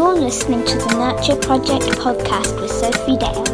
You're listening to the Nurture Project Podcast with Sophy Dale.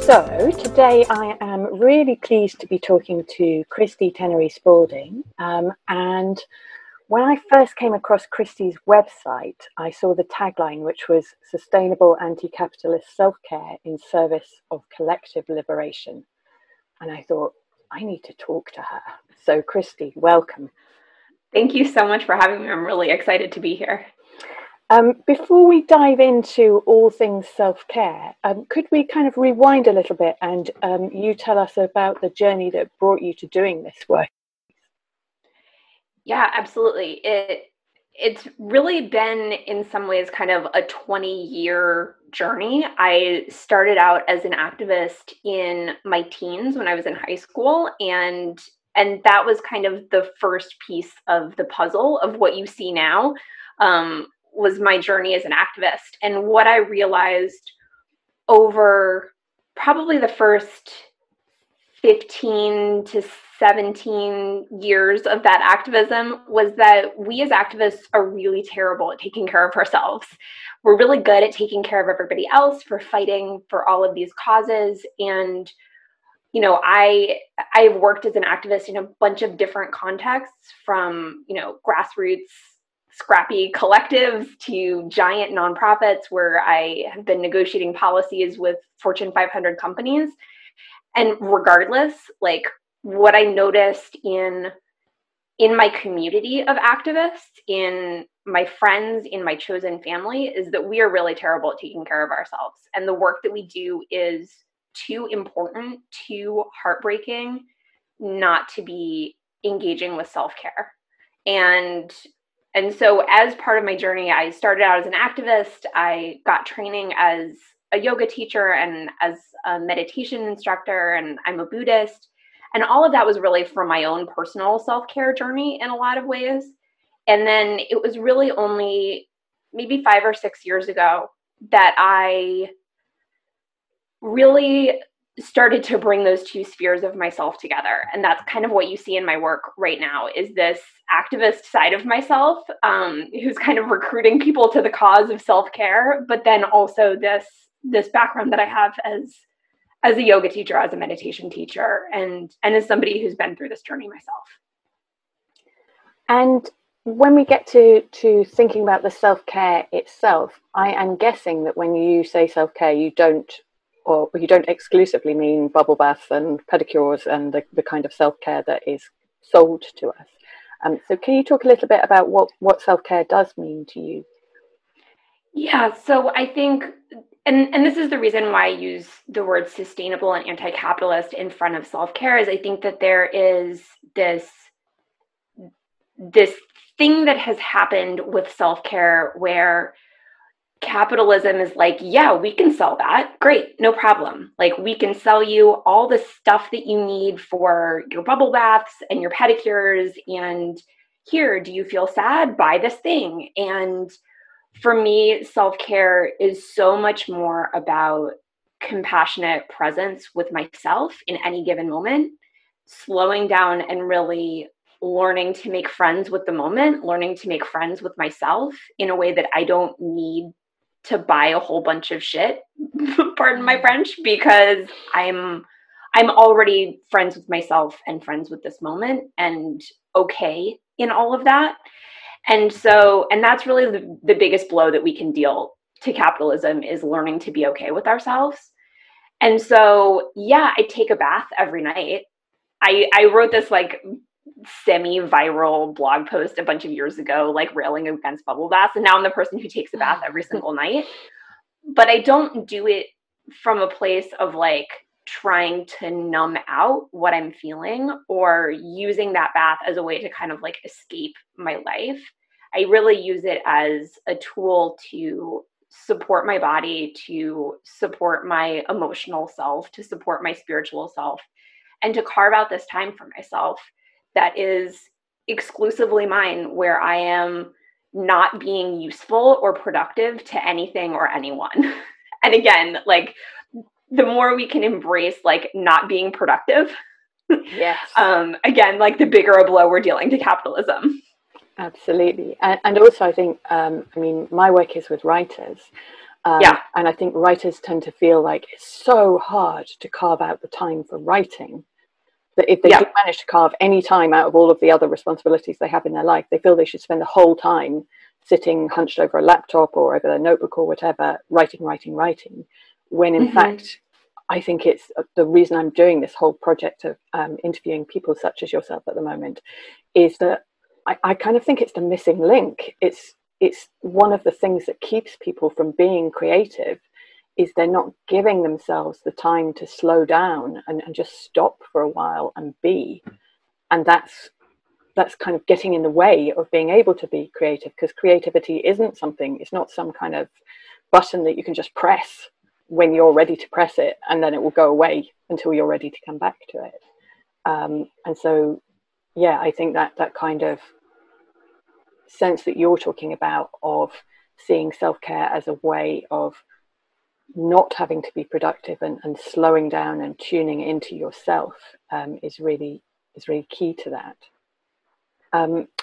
So, today I am really pleased to be talking to Christy Tennery-Spalding. And when I first came across Christy's website, I saw the tagline, which was Sustainable Anti-Capitalist Self-Care in Service of Collective Liberation. And I thought, I need to talk to her. So, Christy, welcome. Thank you so much for having me. I'm really excited to be here. Before we dive into all things self-care, could we kind of rewind a little bit and you tell us about the journey that brought you to doing this work? Yeah, absolutely. It's really been, in some ways, kind of a 20-year journey. I started out as an activist in my teens when I was in high school, and that was kind of the first piece of the puzzle of what you see now, was my journey as an activist. And what I realized over probably the first 15 to 17 years of that activism was that we as activists are really terrible at taking care of ourselves. We're really good at taking care of everybody else, for fighting for all of these causes. And you know, I've worked as an activist in a bunch of different contexts, from, you know, grassroots, scrappy collectives to giant nonprofits where I have been negotiating policies with Fortune 500 companies. And regardless, like, what I noticed in my community of activists, in my friends, in my chosen family, is that we are really terrible at taking care of ourselves. And the work that we do is too important, too heartbreaking, not to be engaging with self-care. And so as part of my journey, I started out as an activist. I got training as a yoga teacher and as a meditation instructor, and I'm a Buddhist. And all of that was really from my own personal self-care journey in a lot of ways. And then it was really only maybe 5 or 6 years ago that I really started to bring those two spheres of myself together. And that's kind of what you see in my work right now, is this activist side of myself, who's kind of recruiting people to the cause of self-care, but then also this background that I have as a yoga teacher, as a meditation teacher, and as somebody who's been through this journey myself. And when we get to thinking about the self-care itself, I am guessing that when you say self-care, you don't exclusively mean bubble baths and pedicures and the kind of self-care that is sold to us. So can you talk a little bit about what self-care does mean to you? Yeah, so I think, and this is the reason why I use the word sustainable and anti-capitalist in front of self-care, is I think that there is this thing that has happened with self-care where capitalism is like, yeah, we can sell that. Great. No problem. Like, we can sell you all the stuff that you need for your bubble baths and your pedicures. And here, do you feel sad? Buy this thing. And for me, self-care is so much more about compassionate presence with myself in any given moment, slowing down and really learning to make friends with the moment, learning to make friends with myself in a way that I don't need to buy a whole bunch of shit, pardon my French, because I'm already friends with myself and friends with this moment and okay in all of that. And so, and that's really the biggest blow that we can deal to capitalism, is learning to be okay with ourselves. And so, yeah, I take a bath every night. I wrote this like semi-viral blog post a bunch of years ago, like railing against bubble baths. And now I'm the person who takes a bath every single night. But I don't do it from a place of like trying to numb out what I'm feeling or using that bath as a way to kind of like escape my life. I really use it as a tool to support my body, to support my emotional self, to support my spiritual self, and to carve out this time for myself that is exclusively mine, where I am not being useful or productive to anything or anyone. And again, like, the more we can embrace like not being productive, yes. Again, like, the bigger a blow we're dealing to capitalism. Absolutely. And also I think, I mean, my work is with writers. And I think writers tend to feel like it's so hard to carve out the time for writing that if they do manage to carve any time out of all of the other responsibilities they have in their life, they feel they should spend the whole time sitting hunched over a laptop or over their notebook or whatever, writing, when in fact, I think it's the reason I'm doing this whole project of interviewing people such as yourself at the moment is that I kind of think it's the missing link. It's one of the things that keeps people from being creative is they're not giving themselves the time to slow down and just stop for a while and be. And that's kind of getting in the way of being able to be creative, because creativity isn't something, it's not some kind of button that you can just press when you're ready to press it and then it will go away until you're ready to come back to it. And so, yeah, I think that kind of sense that you're talking about of seeing self-care as a way of not having to be productive and slowing down and tuning into yourself is really key to that.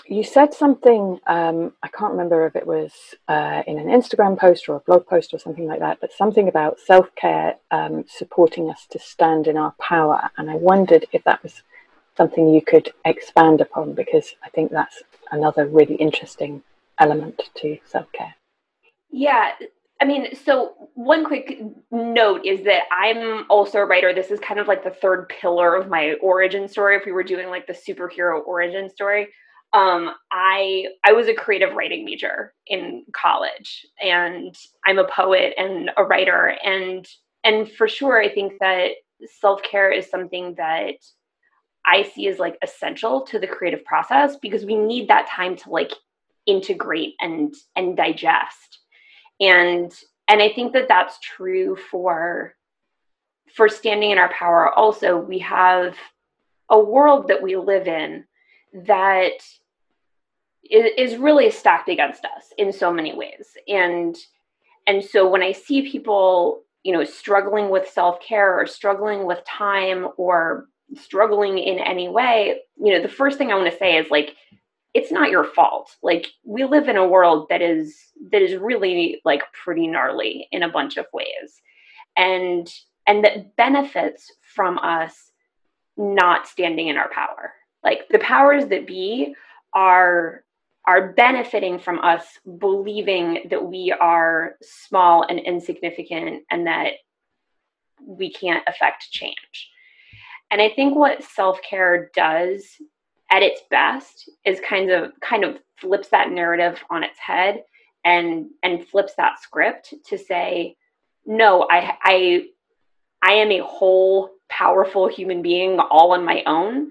You said something, I can't remember if it was in an Instagram post or a blog post or something like that, but something about self-care supporting us to stand in our power. And I wondered if that was something you could expand upon, because I think that's another really interesting element to self-care. Yeah. I mean, so one quick note is that I'm also a writer. This is kind of like the third pillar of my origin story. If we were doing like the superhero origin story, I was a creative writing major in college, and I'm a poet and a writer. And for sure, I think that self-care is something that I see as like essential to the creative process, because we need that time to like integrate and digest. And I think that that's true for standing in our power. Also, we have a world that we live in that is really stacked against us in so many ways. And so when I see people, you know, struggling with self-care or struggling with time or struggling in any way, you know, the first thing I want to say is like, it's not your fault. Like, we live in a world that is really like pretty gnarly in a bunch of ways. And that benefits from us not standing in our power. Like, the powers that be are benefiting from us believing that we are small and insignificant and that we can't affect change. And I think what self-care does at its best is kind of flips that narrative on its head and flips that script to say, no, I am a whole, powerful human being all on my own.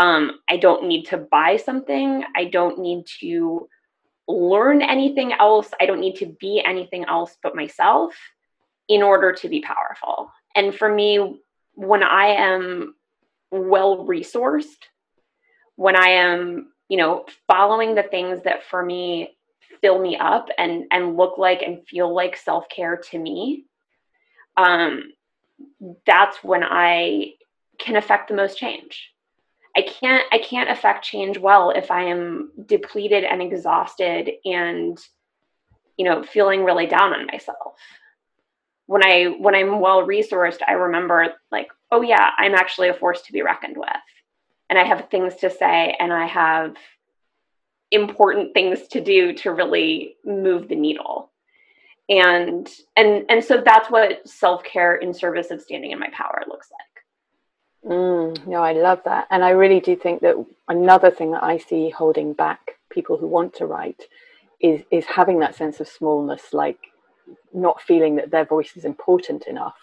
I don't need to buy something. I don't need to learn anything else. I don't need to be anything else but myself in order to be powerful. And for me, when I am well-resourced, when I am, you know, following the things that for me fill me up and look like and feel like self-care to me, that's when I can affect the most change. I can't affect change well if I am depleted and exhausted and, you know, feeling really down on myself. When I'm well-resourced, I remember like, oh yeah, I'm actually a force to be reckoned with. And I have things to say, and I have important things to do to really move the needle. And so that's what self-care in service of standing in my power looks like. No, I love that. And I really do think that another thing that I see holding back people who want to write is having that sense of smallness, like not feeling that their voice is important enough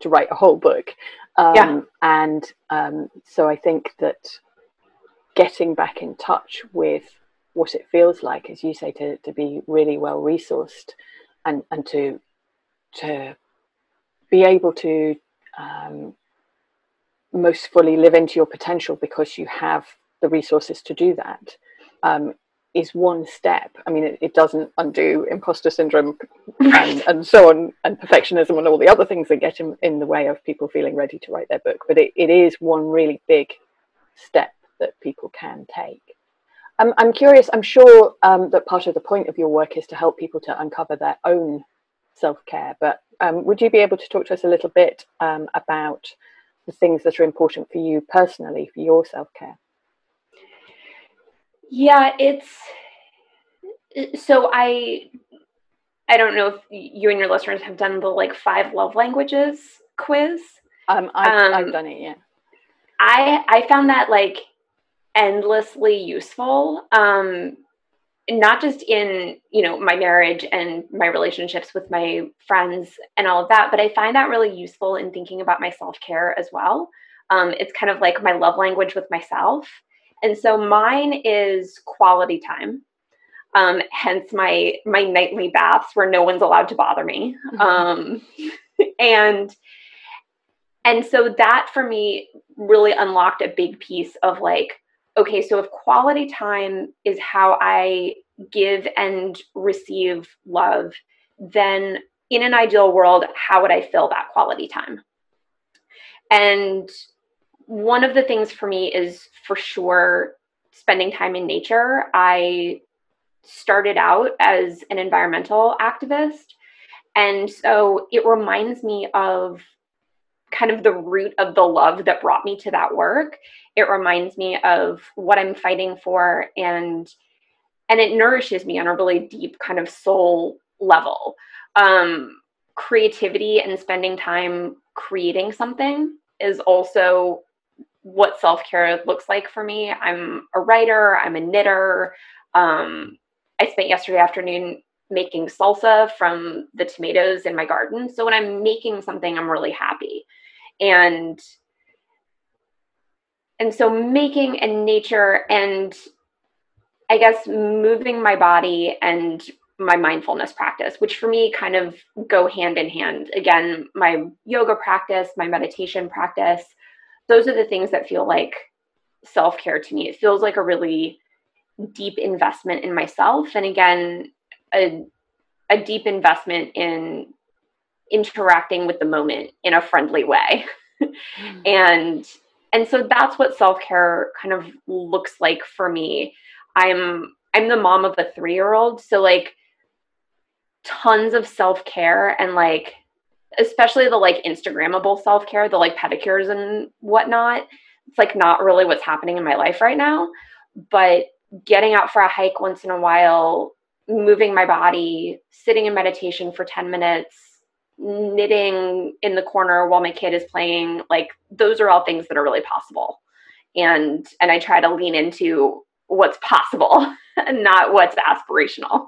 to write a whole book. So I think that getting back in touch with what it feels like, as you say, to be really well resourced and to be able to most fully live into your potential because you have the resources to do that is one step. I mean, it doesn't undo imposter syndrome and so on, and perfectionism and all the other things that get in the way of people feeling ready to write their book. But it is one really big step that people can take. I'm curious, I'm sure that part of the point of your work is to help people to uncover their own self-care, but would you be able to talk to us a little bit about the things that are important for you personally, for your self-care? Yeah, it's, so I don't know if you and your listeners have done the like 5 love languages quiz. I've done it, yeah. I found that like endlessly useful, not just in, you know, my marriage and my relationships with my friends and all of that, but I find that really useful in thinking about my self-care as well. It's kind of like my love language with myself. And so mine is quality time. Hence my nightly baths where no one's allowed to bother me. Mm-hmm. And so that for me really unlocked a big piece of like, okay, so if quality time is how I give and receive love, then in an ideal world, how would I fill that quality time? And one of the things for me is for sure spending time in nature. I started out as an environmental activist. And so it reminds me of kind of the root of the love that brought me to that work. It reminds me of what I'm fighting for, and it nourishes me on a really deep kind of soul level. Creativity and spending time creating something is also what self-care looks like for me. I'm a writer, I'm a knitter. I spent yesterday afternoon making salsa from the tomatoes in my garden. So when I'm making something, I'm really happy. And so making and nature and I guess moving my body and my mindfulness practice, which for me kind of go hand in hand. Again, my yoga practice, my meditation practice, those are the things that feel like self-care to me. It feels like a really deep investment in myself. And again, a deep investment in interacting with the moment in a friendly way. Mm. And so that's what self-care kind of looks like for me. I'm the mom of a 3-year-old. So like tons of self-care and like, especially the like Instagrammable self-care, the like pedicures and whatnot. It's like not really what's happening in my life right now, but getting out for a hike once in a while, moving my body, sitting in meditation for 10 minutes, knitting in the corner while my kid is playing, like those are all things that are really possible. And I try to lean into what's possible and not what's aspirational.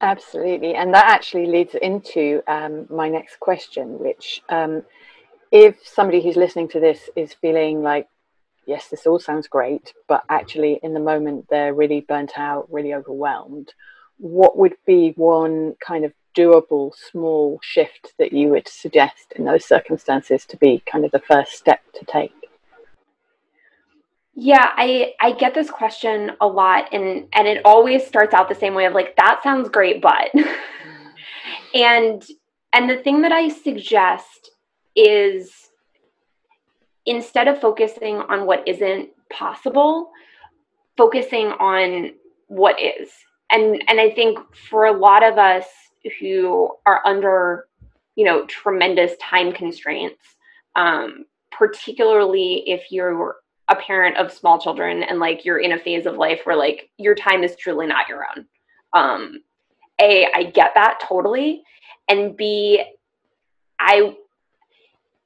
Absolutely. And that actually leads into my next question, which if somebody who's listening to this is feeling like, yes, this all sounds great, but actually in the moment they're really burnt out, really overwhelmed, what would be one kind of doable small shift that you would suggest in those circumstances to be kind of the first step to take? Yeah, I get this question a lot, and it always starts out the same way of like, that sounds great, but and the thing that I suggest is instead of focusing on what isn't possible, focusing on what is. And I think for a lot of us who are under, you know, tremendous time constraints, particularly if you're a parent of small children and like you're in a phase of life where like your time is truly not your own. I get that totally. And B,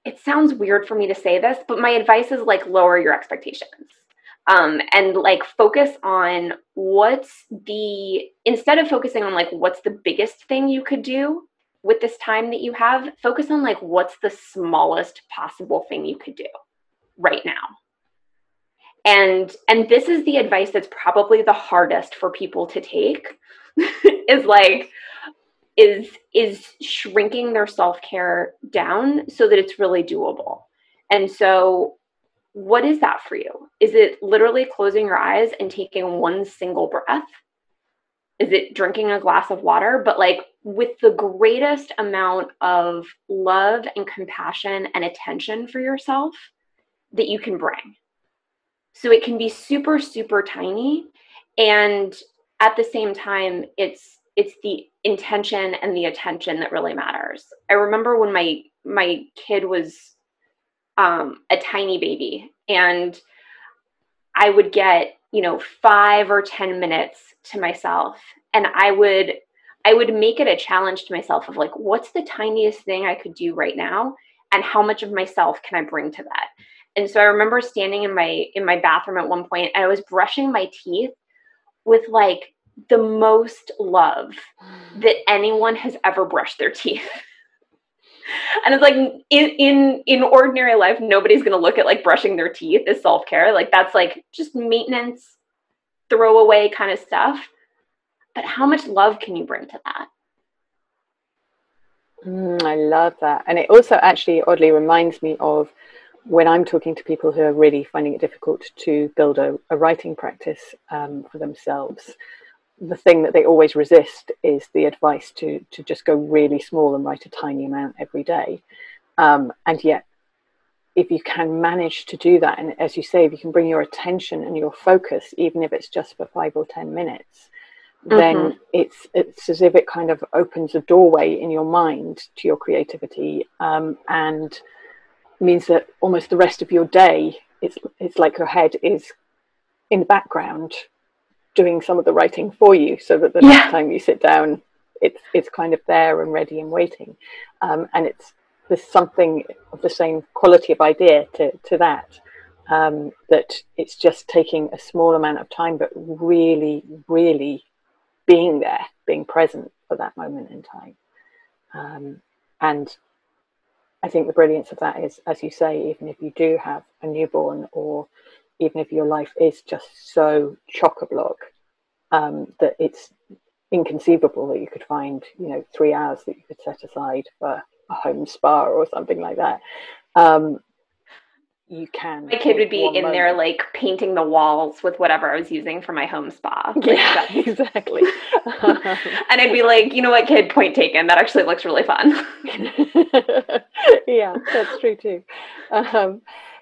it sounds weird for me to say this, but my advice is like lower your expectations and like focus on instead of focusing on like what's the biggest thing you could do with this time that you have, focus on like what's the smallest possible thing you could do right now. And this is the advice that's probably the hardest for people to take is shrinking their self-care down so that it's really doable. And so what is that for you? Is it literally closing your eyes and taking one single breath? Is it drinking a glass of water? But like with the greatest amount of love and compassion and attention for yourself that you can bring. So it can be super, super tiny. And at the same time, it's the intention and the attention that really matters. I remember when my kid was a tiny baby, and I would get, 5 or 10 minutes to myself, and I would make it a challenge to myself of like, what's the tiniest thing I could do right now, and how much of myself can I bring to that? And so I remember standing in my bathroom at one point, and I was brushing my teeth with like the most love that anyone has ever brushed their teeth. And it's like in ordinary life, nobody's going to look at like brushing their teeth as self-care. Like that's like just maintenance, throwaway kind of stuff. But how much love can you bring to that? I love that. And it also actually oddly reminds me of when I'm talking to people who are really finding it difficult to build a writing practice for themselves. The thing that they always resist is the advice to just go really small and write a tiny amount every day. And yet, if you can manage to do that, and as you say, if you can bring your attention and your focus, even if it's just for 5 or 10 minutes, then it's as if it kind of opens a doorway in your mind to your creativity, and means that almost the rest of your day, it's like your head is in the background doing some of the writing for you, so that the next time you sit down, it's kind of there and ready and waiting. And there's something of the same quality of idea to that, that it's just taking a small amount of time, but really, really being there, being present for that moment in time. And I think the brilliance of that is, as you say, even if you do have a newborn, or even if your life is just so chock-a-block that it's inconceivable that you could find, 3 hours that you could set aside for a home spa or something like that. You can. My kid would be in there like painting the walls with whatever I was using for my home spa. Yeah, like, exactly. And I'd be like, you know what, kid, point taken. That actually looks really fun. Yeah, that's true too.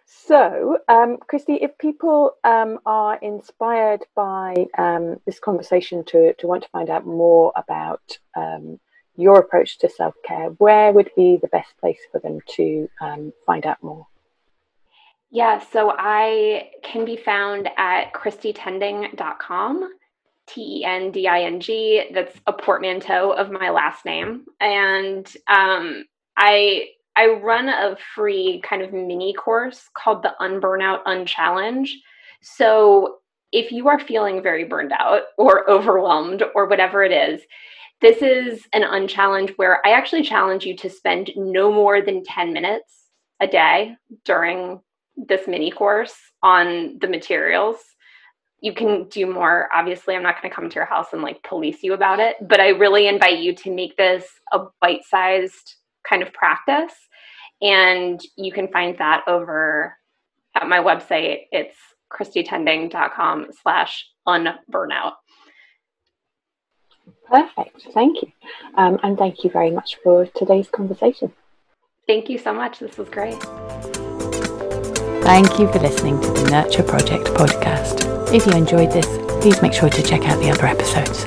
So, Christy, if people are inspired by this conversation to want to find out more about your approach to self-care, where would be the best place for them to find out more? Yeah, so I can be found at christytending.com, T-E-N-D-I-N-G. That's a portmanteau of my last name. And I run a free kind of mini course called the Unburnout Unchallenge. So if you are feeling very burned out or overwhelmed or whatever it is, this is an unchallenge where I actually challenge you to spend no more than 10 minutes a day during this mini course on the materials. You can do more. Obviously, I'm not going to come to your house and like police you about it, but I really invite you to make this a bite-sized kind of practice. And you can find that over at my website. It's christytending.com/unburnout. Perfect. Thank you. And thank you very much for today's conversation. Thank you so much. This was great. Thank you for listening to the Nurture Project podcast. If you enjoyed this, please make sure to check out the other episodes.